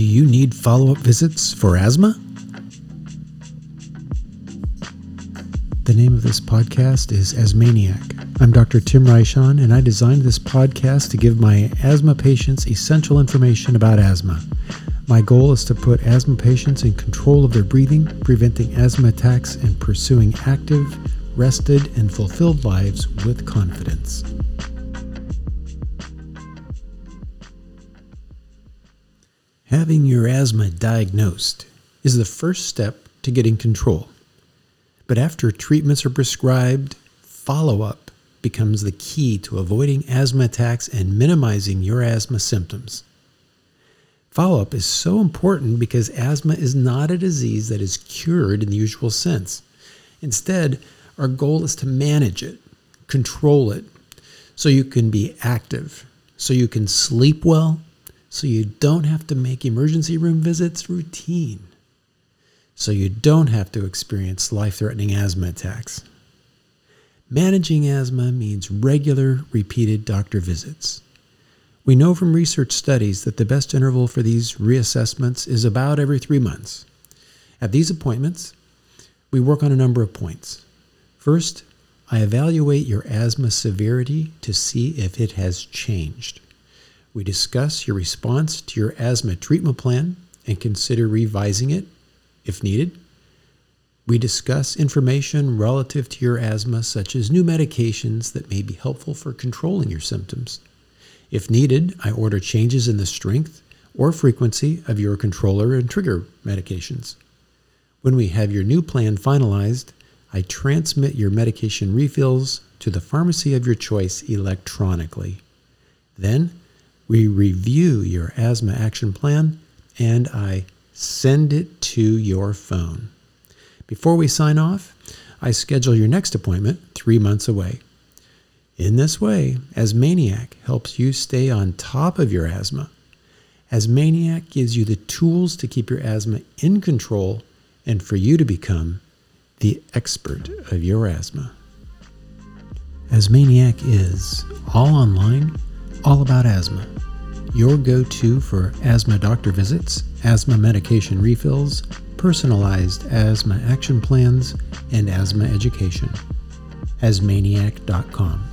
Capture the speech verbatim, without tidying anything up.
Do you need follow-up visits for asthma? The name of this podcast is Asthmaniac. I'm Doctor Tim Raishan, and I designed this podcast to give my asthma patients essential information about asthma. My goal is to put asthma patients in control of their breathing, preventing asthma attacks, and pursuing active, rested, and fulfilled lives with confidence. Having your asthma diagnosed is the first step to getting control. But after treatments are prescribed, follow-up becomes the key to avoiding asthma attacks and minimizing your asthma symptoms. Follow-up is so important because asthma is not a disease that is cured in the usual sense. Instead, our goal is to manage it, control it, so you can be active, so you can sleep well, so you don't have to make emergency room visits routine, so you don't have to experience life-threatening asthma attacks. Managing asthma means regular, repeated doctor visits. We know from research studies that the best interval for these reassessments is about every three months. At these appointments, we work on a number of points. First, I evaluate your asthma severity to see if it has changed. We discuss your response to your asthma treatment plan and consider revising it if needed. We discuss information relative to your asthma, such as new medications that may be helpful for controlling your symptoms. If needed, I order changes in the strength or frequency of your controller and trigger medications. When we have your new plan finalized, I transmit your medication refills to the pharmacy of your choice electronically. Then, we review your asthma action plan, and I send it to your phone. Before we sign off, I schedule your next appointment three months away. In this way, Asthmaniac helps you stay on top of your asthma. Asthmaniac gives you the tools to keep your asthma in control and for you to become the expert of your asthma. Asthmaniac is all online, all about asthma. Your go-to for asthma doctor visits, asthma medication refills, personalized asthma action plans, and asthma education. Asthmaniac dot com